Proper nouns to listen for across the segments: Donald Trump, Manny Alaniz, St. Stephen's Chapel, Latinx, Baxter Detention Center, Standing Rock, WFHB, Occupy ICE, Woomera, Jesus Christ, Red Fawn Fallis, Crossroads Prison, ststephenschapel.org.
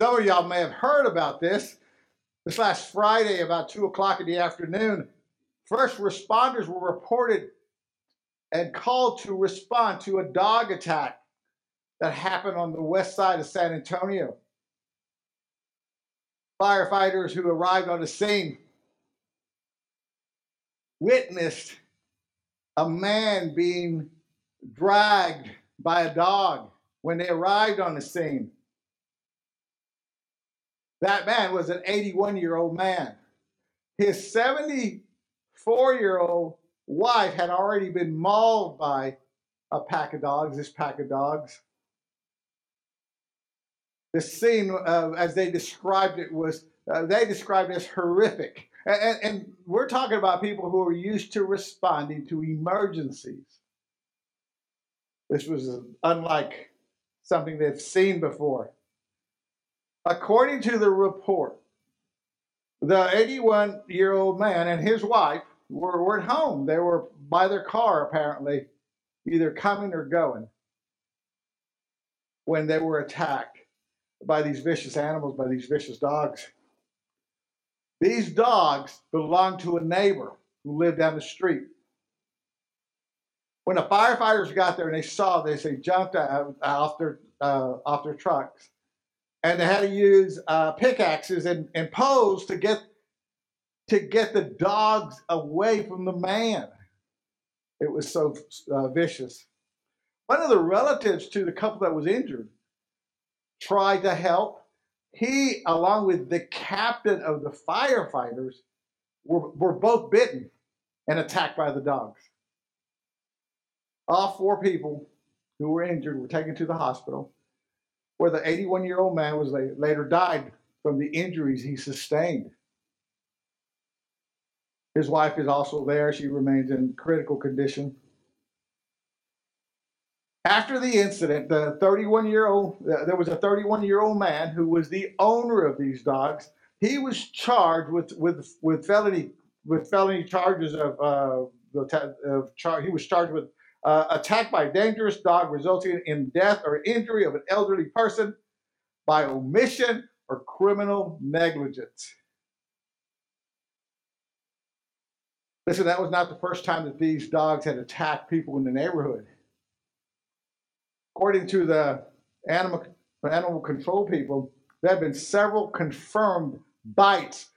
Some of y'all may have heard about this last Friday about 2 o'clock in the afternoon. First responders were reported and called to respond to a dog attack that happened on the west side of San Antonio. Firefighters who arrived on the scene witnessed a man being dragged by a dog when they arrived on the scene. That man was an 81-year-old man. His 74-year-old wife had already been mauled by a pack of dogs, The scene, as they described it, was they described it as horrific. And we're talking about people who are used to responding to emergencies. This was unlike something they've seen before. According to the report, the 81-year-old man and his wife were at home. They were by their car, apparently, either coming or going, when they were attacked by these vicious animals, by these vicious dogs. These dogs belonged to a neighbor who lived down the street. When the firefighters got there and they saw this, they jumped off their trucks. And they had to use pickaxes and poles to get the dogs away from the man. It was so vicious. One of the relatives to the couple that was injured tried to help. He, along with the captain of the firefighters, were both bitten and attacked by the dogs. All four people who were injured were taken to the hospital, where the 81-year-old man was later died from the injuries he sustained. His wife is also there. She remains in critical condition. After the incident, there was a 31-year-old man who was the owner of these dogs. He was charged with felony charges he was charged with attack by a dangerous dog resulting in death or injury of an elderly person by omission or criminal negligence. Listen, that was not the first time that these dogs had attacked people in the neighborhood. According to the animal control people, there have been several confirmed bites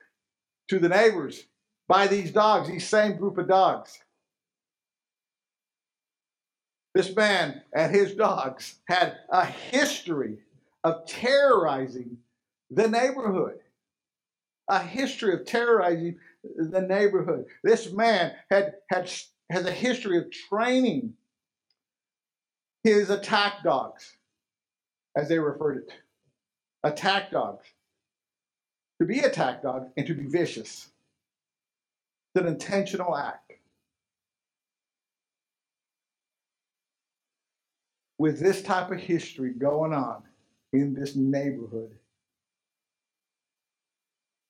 to the neighbors by these dogs, these same group of dogs. This man and his dogs had a history of terrorizing the neighborhood. This man has a history of training his attack dogs, as they referred it. Attack dogs. To be attack dogs and to be vicious. It's an intentional act. With this type of history going on in this neighborhood,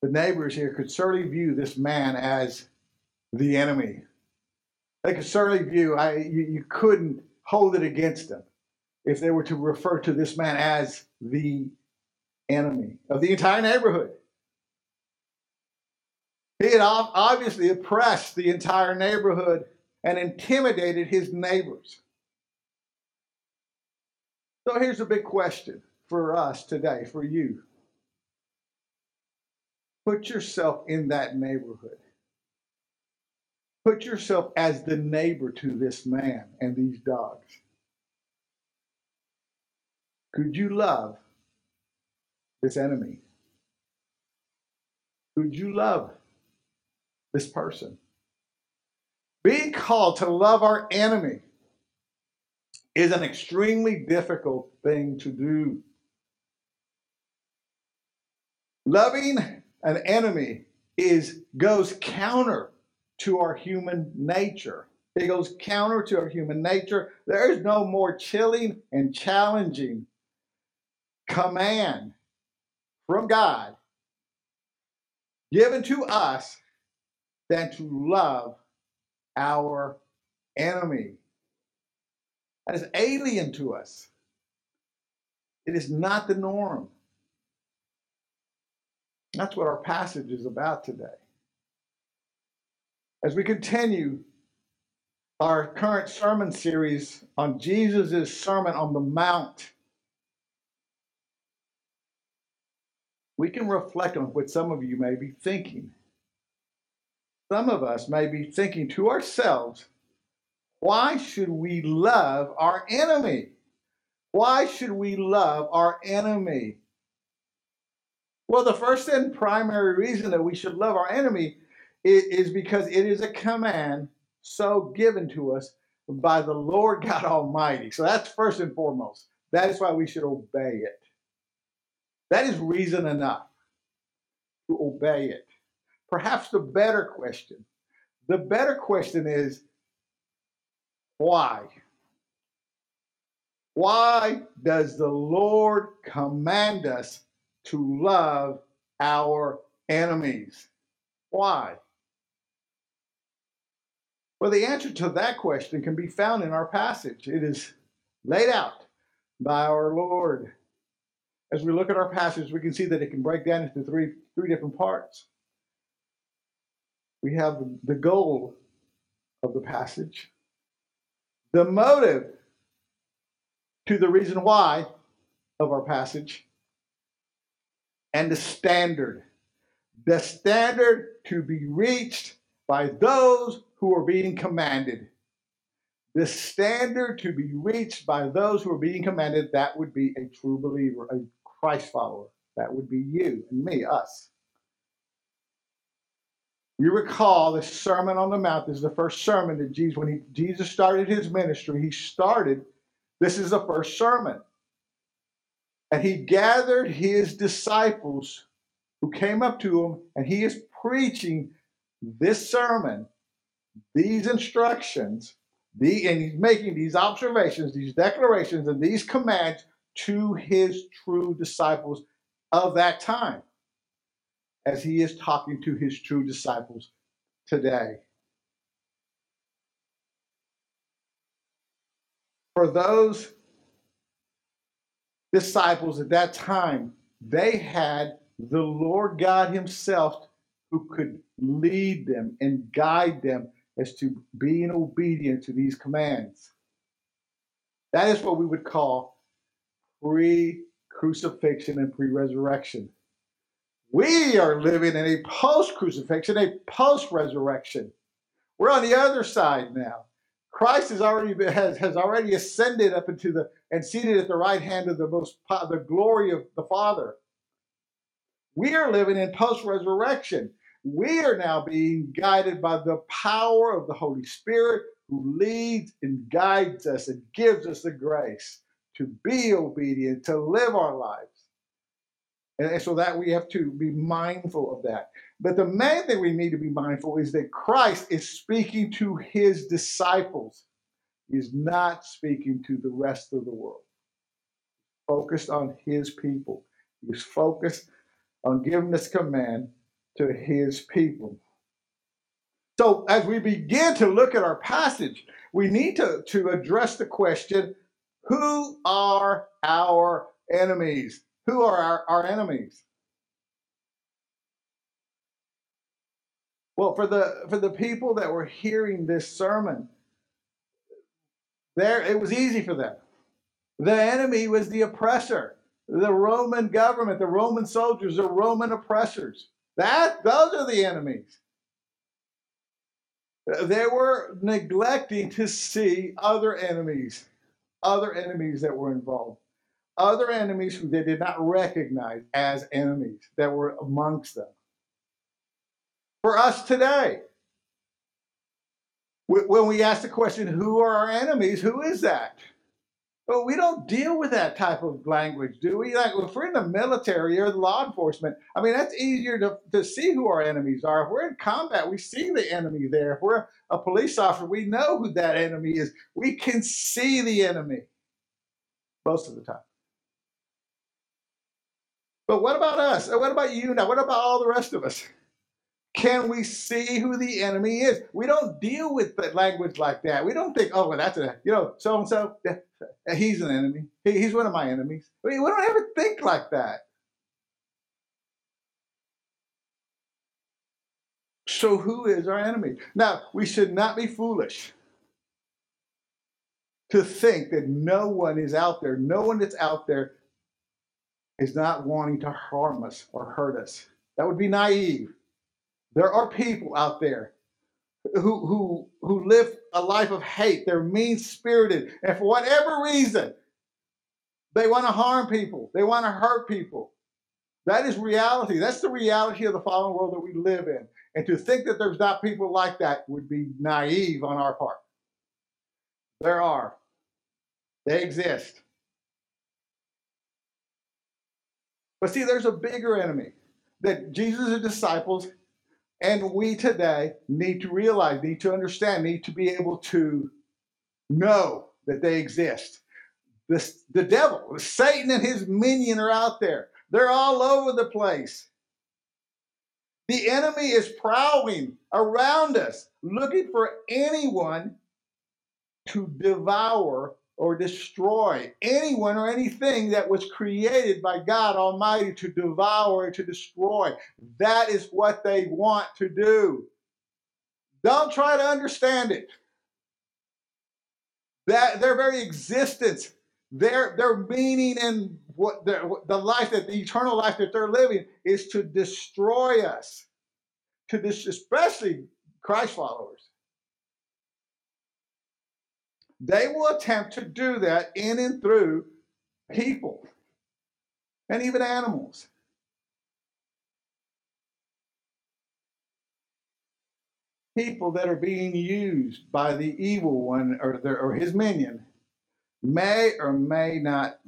the neighbors here could certainly view this man as the enemy. They could certainly view, you couldn't hold it against them if they were to refer to this man as the enemy of the entire neighborhood. He had obviously oppressed the entire neighborhood and intimidated his neighbors. So here's a big question for us today, for you. Put yourself in that neighborhood. Put yourself as the neighbor to this man and these dogs. Could you love this enemy? Could you love this person? Being called to love our enemy is an extremely difficult thing to do. Loving an enemy goes counter to our human nature. It goes counter to our human nature. There is no more chilling and challenging command from God given to us than to love our enemy. That is alien to us. It is not the norm. That's what our passage is about today. As we continue our current sermon series on Jesus' Sermon on the Mount, we can reflect on what some of you may be thinking. Some of us may be thinking to ourselves, why should we love our enemy? Why should we love our enemy? Well, the first and primary reason that we should love our enemy is because it is a command so given to us by the Lord God Almighty. So that's first and foremost. That is why we should obey it. That is reason enough to obey it. Perhaps the better question is, why? Why does the Lord command us to love our enemies? Why? Well, the answer to that question can be found in our passage. It is laid out by our Lord. As we look at our passage, we can see that it can break down into three different parts. We have the goal of the passage, the motive to the reason why of our passage, and the standard to be reached by those who are being commanded. The standard to be reached by those who are being commanded, that would be a true believer, a Christ follower. That would be you and me, us. You recall the Sermon on the Mount. This is the first sermon that Jesus started his ministry. This is the first sermon. And he gathered his disciples who came up to him, and he is preaching this sermon, these instructions, and he's making these observations, these declarations, and these commands to his true disciples of that time, as he is talking to his true disciples today. For those disciples at that time, they had the Lord God himself who could lead them and guide them as to being obedient to these commands. That is what we would call pre-crucifixion and pre-resurrection. We are living in a post-crucifixion, a post-resurrection. We're on the other side now. Christ has already ascended up and seated at the right hand of the glory of the Father. We are living in post-resurrection. We are now being guided by the power of the Holy Spirit who leads and guides us and gives us the grace to be obedient, to live our lives. And so that we have to be mindful of that. But the main thing we need to be mindful is that Christ is speaking to his disciples. He's not speaking to the rest of the world. Focused on his people. He's focused on giving this command to his people. So as we begin to look at our passage, we need to address the question, who are our enemies? Who are our enemies? Well, for the people that were hearing this sermon, it was easy for them. The enemy was the oppressor, the Roman government, the Roman soldiers, the Roman oppressors. Those are the enemies. They were neglecting to see other enemies that were involved. Other enemies who they did not recognize as enemies that were amongst them. For us today, When we ask the question, who are our enemies? Who is that? Well, we don't deal with that type of language, do we? Like, if we're in the military or law enforcement, I mean, that's easier to see who our enemies are. If we're in combat, we see the enemy there. If we're a police officer, we know who that enemy is. We can see the enemy most of the time. But what about us? What about you now? What about all the rest of us? Can we see who the enemy is? We don't deal with the language like that. We don't think, oh, well, that's a, so-and-so, he's an enemy. He's one of my enemies. We don't ever think like that. So who is our enemy? Now, we should not be foolish to think that no one is out there. No one that's out there is not wanting to harm us or hurt us. That would be naive. There are people out there who live a life of hate. They're mean-spirited. And for whatever reason, they want to harm people. They want to hurt people. That is reality. That's the reality of the fallen world that we live in. And to think that there's not people like that would be naive on our part. There are. They exist. But see, there's a bigger enemy that Jesus' disciples and we today need to realize, need to understand, need to be able to know that they exist. The devil, Satan and his minion are out there. They're all over the place. The enemy is prowling around us, looking for anyone to devour or destroy, anyone or anything that was created by God Almighty to devour and to destroy. That is what they want to do. Don't try to understand it. That their very existence, their meaning and what the life, that the eternal life that they're living is to destroy us, especially Christ followers. They will attempt to do that in and through people and even animals. People that are being used by the evil one or his minion may or may not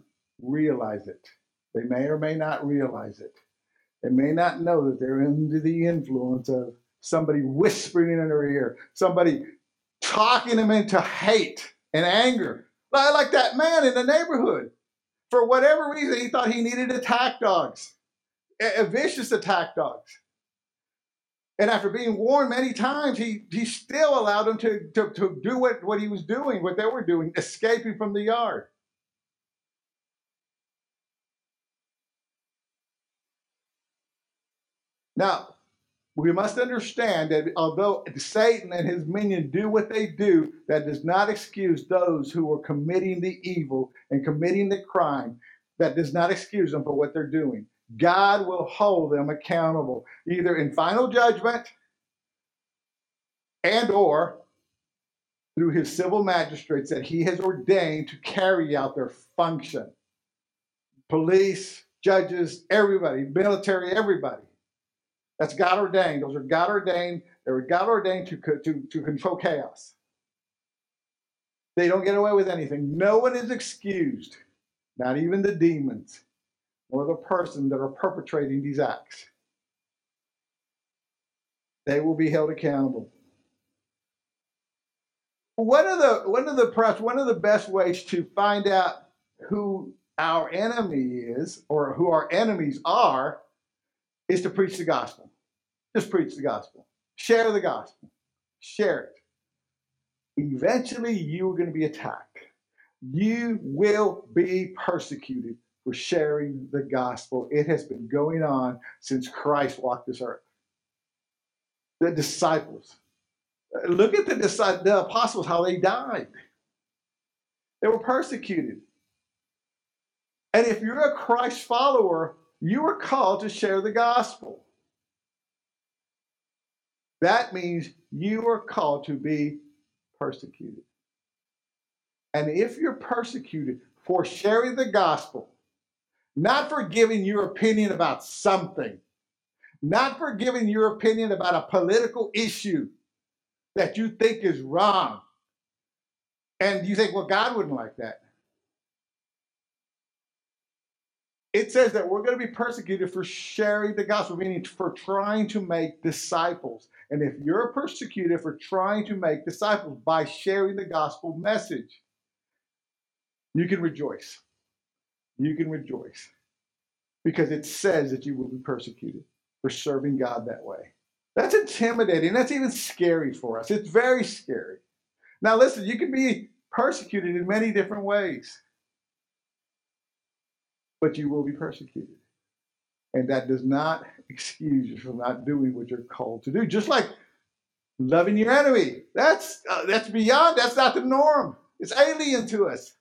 realize it. They may or may not realize it. They may not know that they're under the influence of somebody whispering in their ear, somebody talking them into hate and anger, like that man in the neighborhood. For whatever reason, he thought he needed attack dogs, vicious attack dogs. And after being warned many times, he still allowed them to do what he was doing, what they were doing, escaping from the yard. Now, we must understand that although Satan and his minions do what they do, that does not excuse those who are committing the evil and committing the crime. That does not excuse them for what they're doing. God will hold them accountable, either in final judgment and or through his civil magistrates that he has ordained to carry out their function. Police, judges, everybody, military, everybody. That's God ordained. Those are God ordained. They were God ordained to control chaos. They don't get away with anything. No one is excused, not even the demons or the person that are perpetrating these acts. They will be held accountable. One of the best ways to find out who our enemy is or who our enemies are is to preach the gospel. Just preach the gospel. Share the gospel. Share it. Eventually, you are going to be attacked. You will be persecuted for sharing the gospel. It has been going on since Christ walked this earth. The disciples. Look at the apostles, how they died. They were persecuted. And if you're a Christ follower, you are called to share the gospel. That means you are called to be persecuted. And if you're persecuted for sharing the gospel, not for giving your opinion about something, not for giving your opinion about a political issue that you think is wrong. And you think, well, God wouldn't like that. It says that we're going to be persecuted for sharing the gospel, meaning for trying to make disciples. And if you're persecuted for trying to make disciples by sharing the gospel message, you can rejoice. You can rejoice because it says that you will be persecuted for serving God that way. That's intimidating. That's even scary for us. It's very scary. Now, listen, you can be persecuted in many different ways, but you will be persecuted. And that does not excuse you from not doing what you're called to do. Just like loving your enemy. That's beyond, that's not the norm. It's alien to us.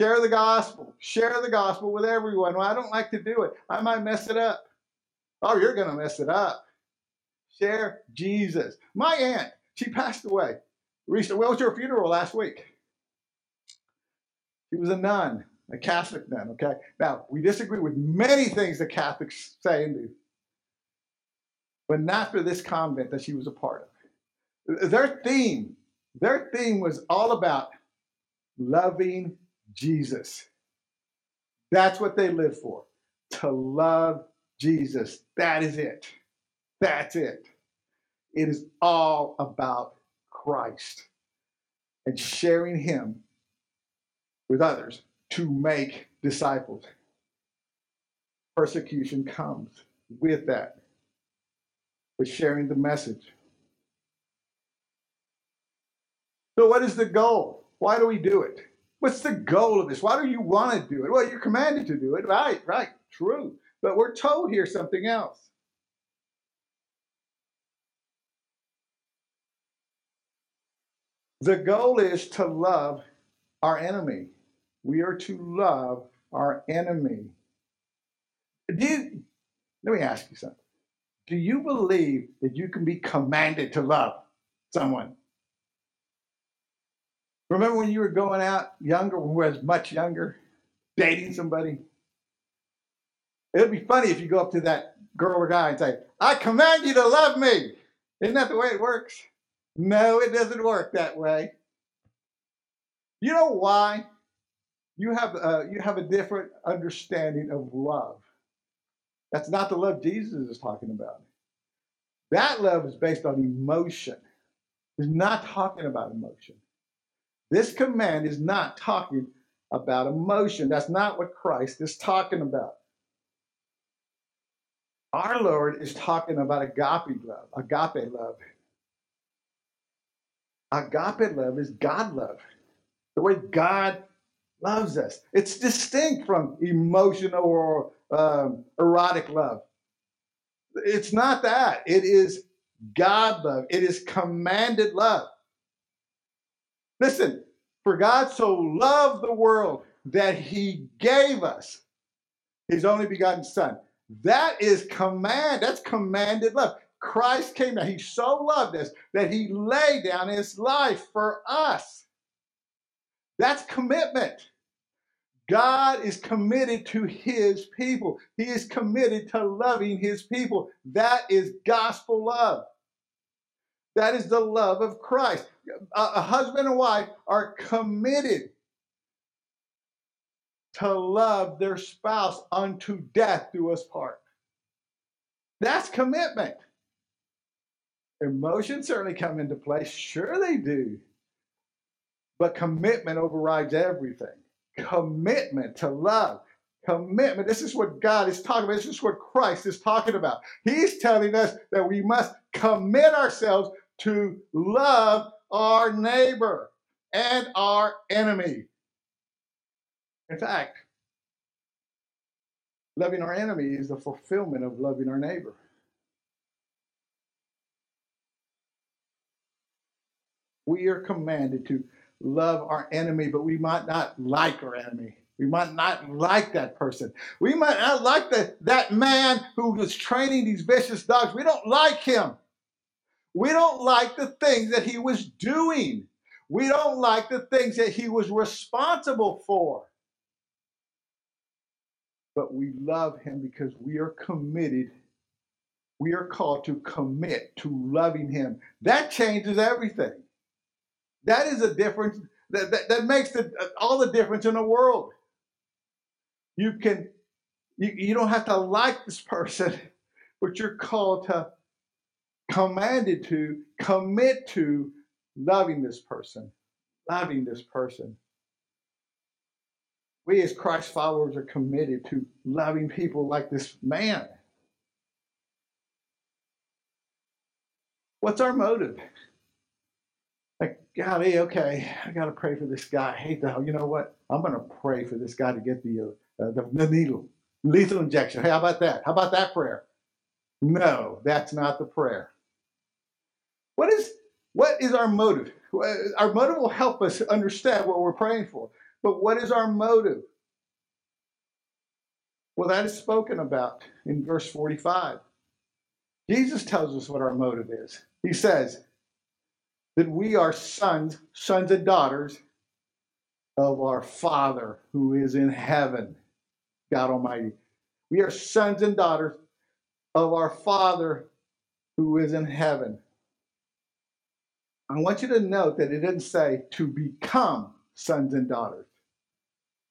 Share the gospel with everyone. Well, I don't like to do it. I might mess it up. Oh, you're going to mess it up. Share Jesus. My aunt, she passed away recently. Well, it was her funeral last week. She was a nun. A Catholic nun, okay? Now, we disagree with many things the Catholics say and do, but not for this convent that she was a part of. Their theme was all about loving Jesus. That's what they live for, to love Jesus. That is it. That's it. It is all about Christ and sharing him with others to make disciples. Persecution comes with that, with sharing the message. So what is the goal? Why do we do it? What's the goal of this? Why do you want to do it? Well, you're commanded to do it. Right, true. But we're told here something else. The goal is to love our enemy. We are to love our enemy. Let me ask you something. Do you believe that you can be commanded to love someone? Remember when you were going out younger, when we were much younger, dating somebody? It would be funny if you go up to that girl or guy and say, I command you to love me. Isn't that the way it works? No, it doesn't work that way. You know why? You have a different understanding of love. That's not the love Jesus is talking about. That love is based on emotion. It's not talking about emotion. This command is not talking about emotion. That's not what Christ is talking about. Our Lord is talking about agape love. Agape love is God love. The way God loves us. It's distinct from emotional or erotic love. It's not that. It is God love. It is commanded love. Listen, for God so loved the world that he gave us his only begotten son. That is command. That's commanded love. Christ came down. He so loved us that he laid down his life for us. That's commitment. God is committed to his people. He is committed to loving his people. That is gospel love. That is the love of Christ. A husband and wife are committed to love their spouse unto death do us part. That's commitment. Emotions certainly come into play. Sure they do. But commitment overrides everything. Commitment to love. Commitment. This is what God is talking about. This is what Christ is talking about. He's telling us that we must commit ourselves to love our neighbor and our enemy. In fact, loving our enemy is the fulfillment of loving our neighbor. We are commanded to love our enemy, but we might not like our enemy. We might not like that person. We might not like that man who was training these vicious dogs. We don't like him. We don't like the things that he was doing. We don't like the things that he was responsible for. But we love him because we are committed. we are called to commit to loving him. That changes everything. That is a difference. That makes all the difference in the world. You don't have to like this person, but you're called to, commanded to, commit to loving this person. Loving this person. We as Christ followers are committed to loving people like this man. What's our motive? Like, golly, okay, I got to pray for this guy. Hey, though, you know what? I'm going to pray for this guy to get the needle, lethal injection. Hey, how about that? How about that prayer? No, that's not the prayer. What is our motive? Our motive will help us understand what we're praying for. But what is our motive? Well, that is spoken about in verse 45. Jesus tells us what our motive is. He says that we are sons and daughters of our Father who is in heaven, God Almighty. We are sons and daughters of our Father who is in heaven. I want you to note that it doesn't say to become sons and daughters.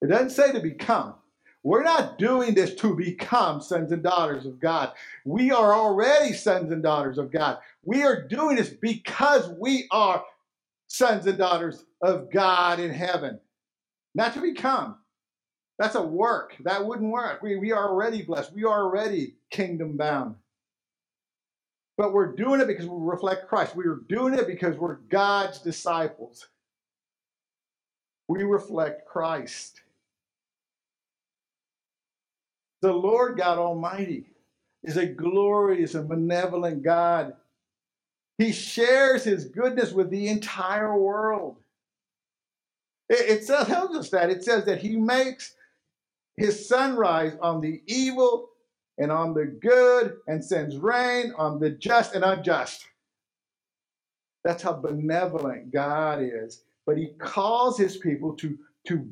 It doesn't say to become. We're not doing this to become sons and daughters of God. We are already sons and daughters of God. We are doing this because we are sons and daughters of God in heaven. Not to become. That's a work. That wouldn't work. We are already blessed. We are already kingdom bound. But we're doing it because we reflect Christ. We are doing it because we're God's disciples. We reflect Christ. The Lord God Almighty is a glorious and benevolent God. He shares his goodness with the entire world. It tells us that. It says that he makes his sunrise on the evil and on the good and sends rain on the just and unjust. That's how benevolent God is. But he calls his people to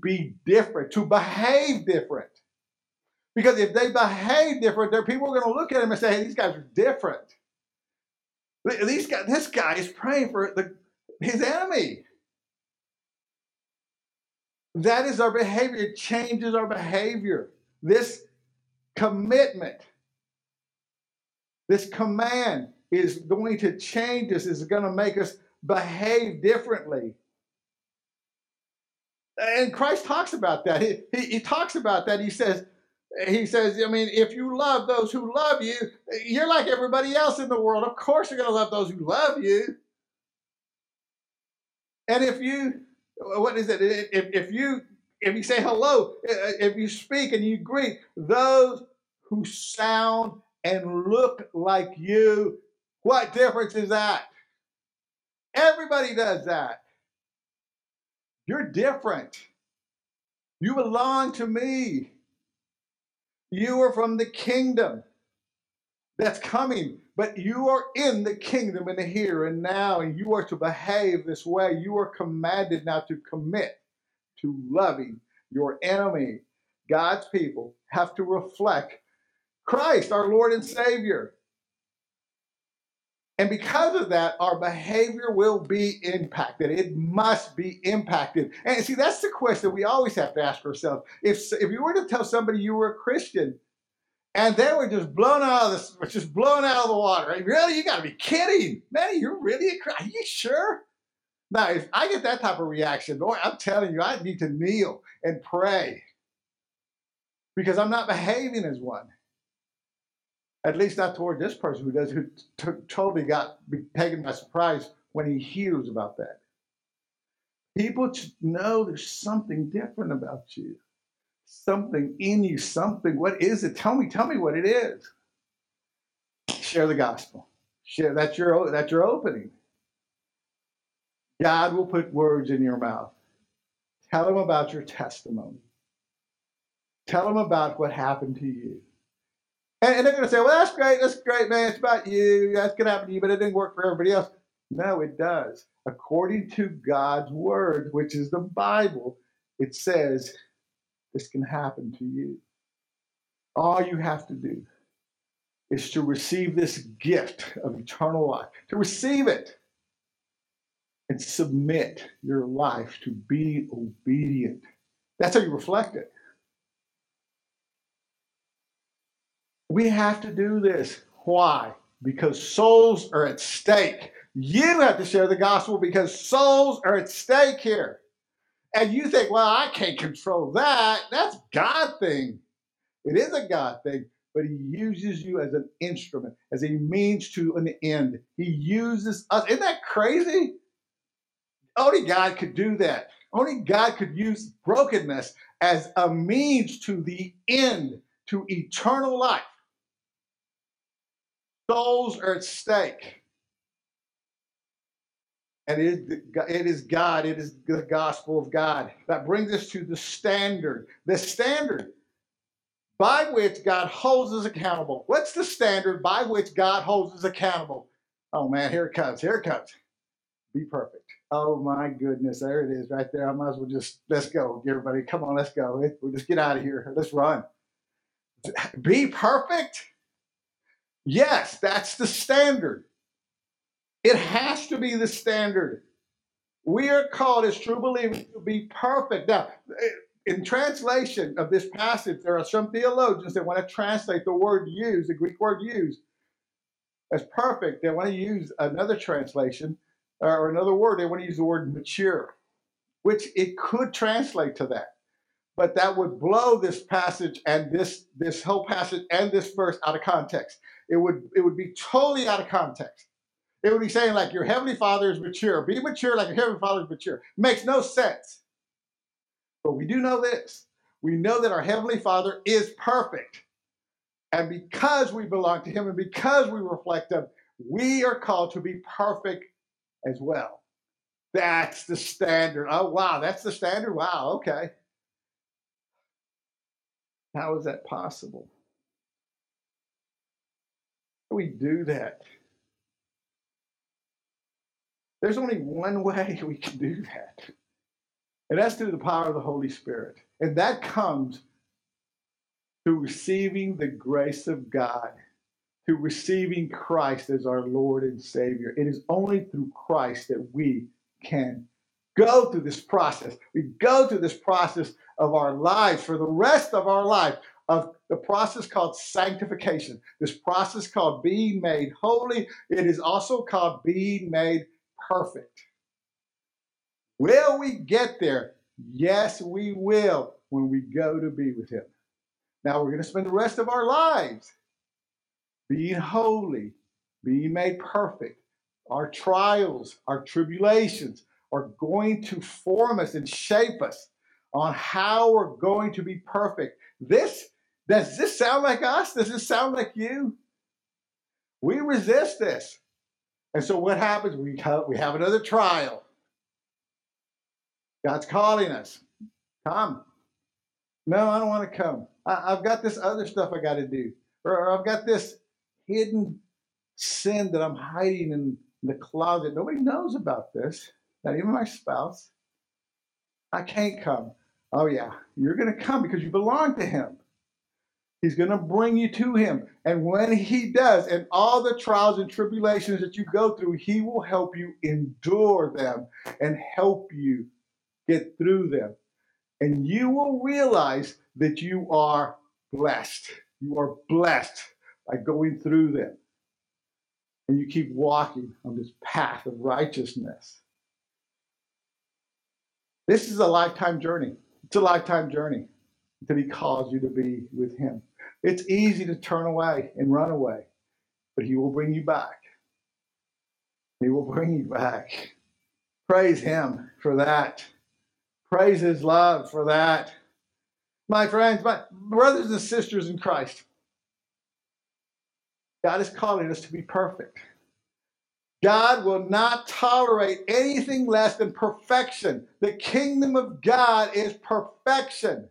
be different, to behave different. Because if they behave different, their people are going to look at him and say, hey, these guys are different. This guy is praying for his enemy. That is our behavior. It changes our behavior. This commitment, this command is going to change us. It's going to make us behave differently. And Christ talks about that. He talks about that. He says, I mean, if you love those who love you, you're like everybody else in the world. Of course you're going to love those who love you. And if you, what is it? If you say hello, if you speak and you greet those who sound and look like you, what difference is that? Everybody does that. You're different. You belong to me. You are from the kingdom that's coming, but you are in the kingdom in the here and now, and you are to behave this way. You are commanded now to commit to loving your enemy. God's people have to reflect Christ, our Lord and Savior. And because of that, our behavior will be impacted. It must be impacted. And see, that's the question we always have to ask ourselves. If you were to tell somebody you were a Christian and they were just blown out of the water, like, really? You got to be kidding. Manny, you're really a Christian? Are you sure? Now, if I get that type of reaction, boy, I'm telling you, I need to kneel and pray because I'm not behaving as one. At least not toward this person who totally got taken by surprise when he hears about that. People know there's something different about you, something in you, something. What is it? Tell me what it is. Share the gospel. Share. That's your opening. God will put words in your mouth. Tell them about your testimony. Tell them about what happened to you. And they're going to say, well, that's great, man, it's about you, that's going to happen to you, but it didn't work for everybody else. No, it does. According to God's word, which is the Bible, it says this can happen to you. All you have to do is to receive this gift of eternal life, to receive it and submit your life to be obedient. That's how you reflect it. We have to do this. Why? Because souls are at stake. You have to share the gospel because souls are at stake here. And you think, well, I can't control that. That's God's thing. It is a God thing, but he uses you as an instrument, as a means to an end. He uses us. Isn't that crazy? Only God could do that. Only God could use brokenness as a means to the end, to eternal life. Souls are at stake. And it is God, it is the gospel of God. That brings us to the standard by which God holds us accountable. What's the standard by which God holds us accountable? Oh man, here it comes, here it comes. Be perfect. Oh my goodness, there it is right there. I might as well just, let's go, everybody. Come on, let's go. We'll just get out of here. Let's run. Be perfect? Yes, that's the standard. It has to be the standard. We are called as true believers to be perfect. Now, in translation of this passage, there are some theologians that want to translate the word used, the Greek word used, as perfect. They want to use another translation or another word. They want to use the word mature, which it could translate to that. But that would blow this passage and this whole passage and this verse out of context. It would be totally out of context. It would be saying like your heavenly father is mature. Be mature like your heavenly father is mature. Makes no sense. But we do know this. We know that our heavenly father is perfect. And because we belong to him and because we reflect him, we are called to be perfect as well. That's the standard. Oh, wow. That's the standard. Wow. Okay. How is that possible? How do we do that? There's only one way we can do that, and that's through the power of the Holy Spirit. And that comes through receiving the grace of God, through receiving Christ as our Lord and Savior. It is only through Christ that we can go through this process. We go through this process of our lives for the rest of our life, of the process called sanctification, this process called being made holy. It is also called being made perfect. Will we get there? Yes, we will when we go to be with him. Now we're going to spend the rest of our lives being holy, being made perfect. Our trials, our tribulations are going to form us and shape us on how we're going to be perfect. Does this sound like us? Does this sound like you? We resist this. And so what happens? We have another trial. God's calling us. Come. No, I don't want to come. I've got this other stuff I got to do. Or I've got this hidden sin that I'm hiding in the closet. Nobody knows about this. Not even my spouse. I can't come. Oh yeah, you're going to come because you belong to him. He's going to bring you to him. And when he does, and all the trials and tribulations that you go through, he will help you endure them and help you get through them. And you will realize that you are blessed. You are blessed by going through them. And you keep walking on this path of righteousness. This is a lifetime journey. It's a lifetime journey that he calls you to be with him. It's easy to turn away and run away, but he will bring you back. He will bring you back. Praise him for that. Praise his love for that. My friends, my brothers and sisters in Christ, God is calling us to be perfect. God will not tolerate anything less than perfection. The kingdom of God is perfection.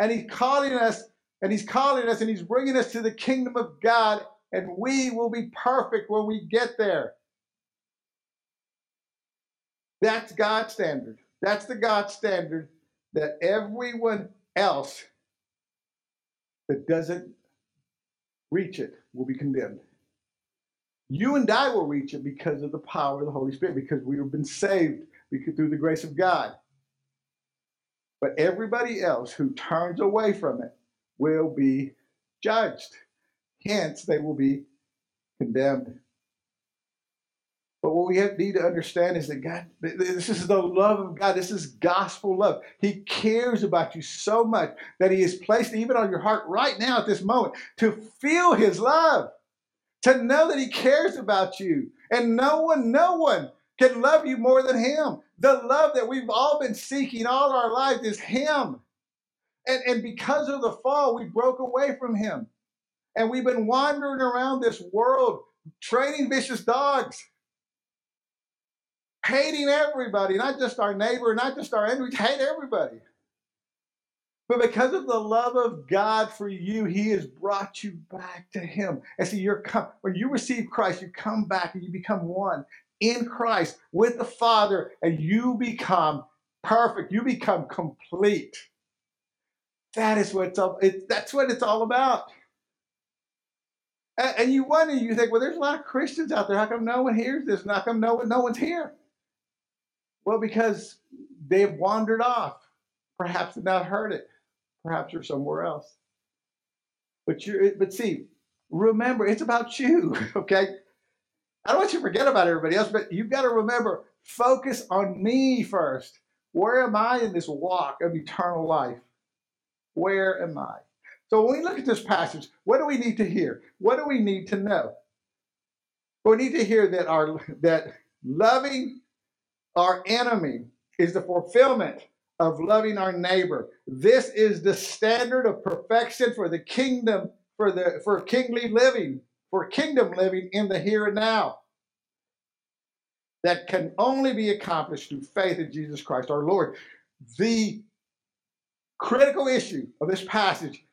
And he's calling us, and he's bringing us to the kingdom of God, and we will be perfect when we get there. That's God's standard. That's the God standard that everyone else that doesn't reach it will be condemned. You and I will reach it because of the power of the Holy Spirit, because we have been saved through the grace of God. But everybody else who turns away from it will be judged. Hence, they will be condemned. But what we need to understand is that God, this is the love of God. This is gospel love. He cares about you so much that he has placed even on your heart right now at this moment to feel his love, to know that he cares about you. And no one can love you more than him. The love that we've all been seeking all our lives is him. And because of the fall, we broke away from him. And we've been wandering around this world, training vicious dogs, hating everybody, not just our neighbor, not just our enemy, hate everybody. But because of the love of God for you, he has brought you back to him. And see, when you receive Christ, you come back and you become one in Christ with the Father, and you become perfect. You become complete. That is what that's what it's all about. And you wonder, you think, well, there's a lot of Christians out there. How come no one hears this? How come no one's here? Well, because they've wandered off. Perhaps they've not heard it. Perhaps you're somewhere else. But see, remember, it's about you, okay? I don't want you to forget about everybody else, but you've got to remember, focus on me first. Where am I in this walk of eternal life? Where am I? So when we look at this passage, what do we need to hear? What do we need to know? Well, we need to hear that that loving our enemy is the fulfillment of loving our neighbor. This is the standard of perfection for the kingdom, for kingly living, for kingdom living in the here and now. That can only be accomplished through faith in Jesus Christ our Lord. The critical issue of this passage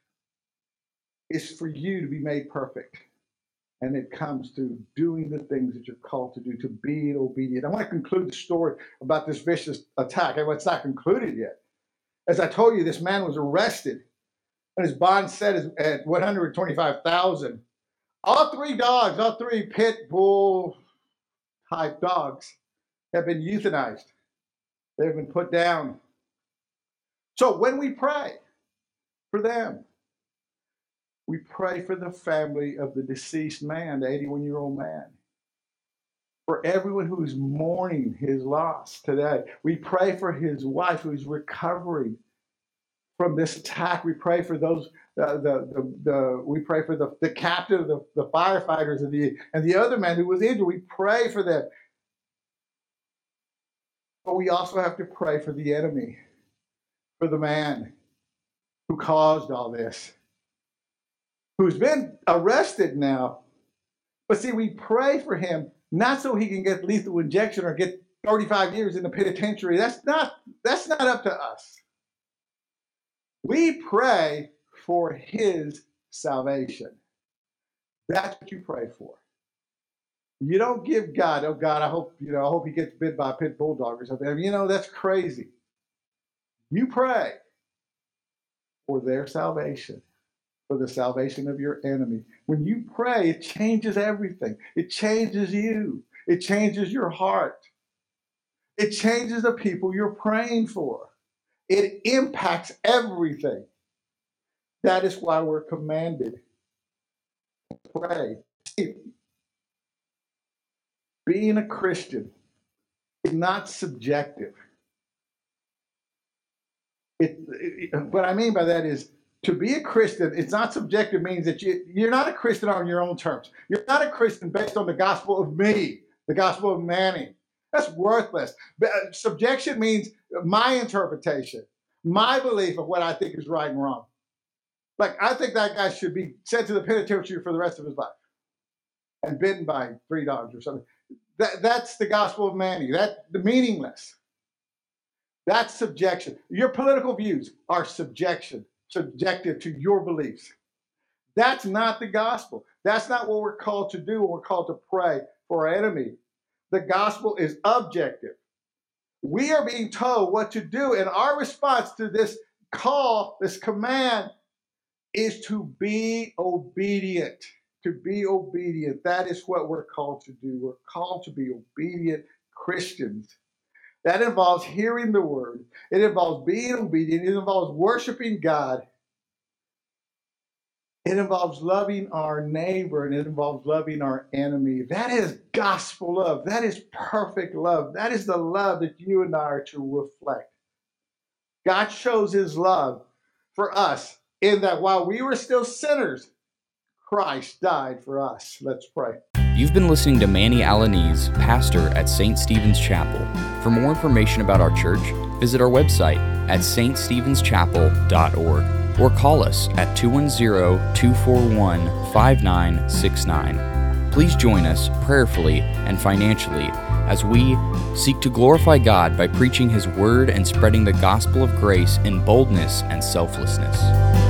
is for you to be made perfect. And it comes through doing the things that you're called to do, to be obedient. I want to conclude the story about this vicious attack. It's not concluded yet. As I told you, this man was arrested, and his bond set is at $125,000. All three pit bull type dogs have been euthanized. They've been put down. So when we pray for them, we pray for the family of the deceased man, the 81-year-old man. For everyone who is mourning his loss today. We pray for his wife who is recovering from this attack. We pray for those, we pray for the captive, the firefighters, and the other man who was injured. We pray for them. But we also have to pray for the enemy, for the man who caused all this, who's been arrested now. But see, we pray for him, not so he can get lethal injection or get 35 years in the penitentiary. That's not up to us. We pray for his salvation. That's what you pray for. You don't give God, oh God, I hope he gets bit by a pit bulldog or something. That's crazy. You pray for their salvation, for the salvation of your enemy. When you pray, it changes everything. It changes you. It changes your heart. It changes the people you're praying for. It impacts everything. That is why we're commanded to pray. Being a Christian is not subjective. What I mean by that is, to be a Christian, it's not subjective, means that you're not a Christian on your own terms. You're not a Christian based on the gospel of me, the gospel of Manny. That's worthless. Subjection means my interpretation, my belief of what I think is right and wrong. Like, I think that guy should be sent to the penitentiary for the rest of his life and bitten by three dogs or something. That's the gospel of Manny. That's meaningless. That's subjection. Your political views are subjection. Subjective to your beliefs. That's not the gospel. That's not what we're called to do when we're called to pray for our enemy. The gospel is objective. We are being told what to do, and our response to this call, this command, is to be obedient. to be obedient. That is what we're called to do. We're called to be obedient Christians. That involves hearing the word. It involves being obedient. It involves worshiping God. It involves loving our neighbor, and it involves loving our enemy. That is gospel love. That is perfect love. That is the love that you and I are to reflect. God shows his love for us in that while we were still sinners, Christ died for us. Let's pray. You've been listening to Manny Alaniz, pastor at St. Stephen's Chapel. For more information about our church, visit our website at ststephenschapel.org. Or call us at 210-241-5969. Please join us prayerfully and financially as we seek to glorify God by preaching His Word and spreading the gospel of grace in boldness and selflessness.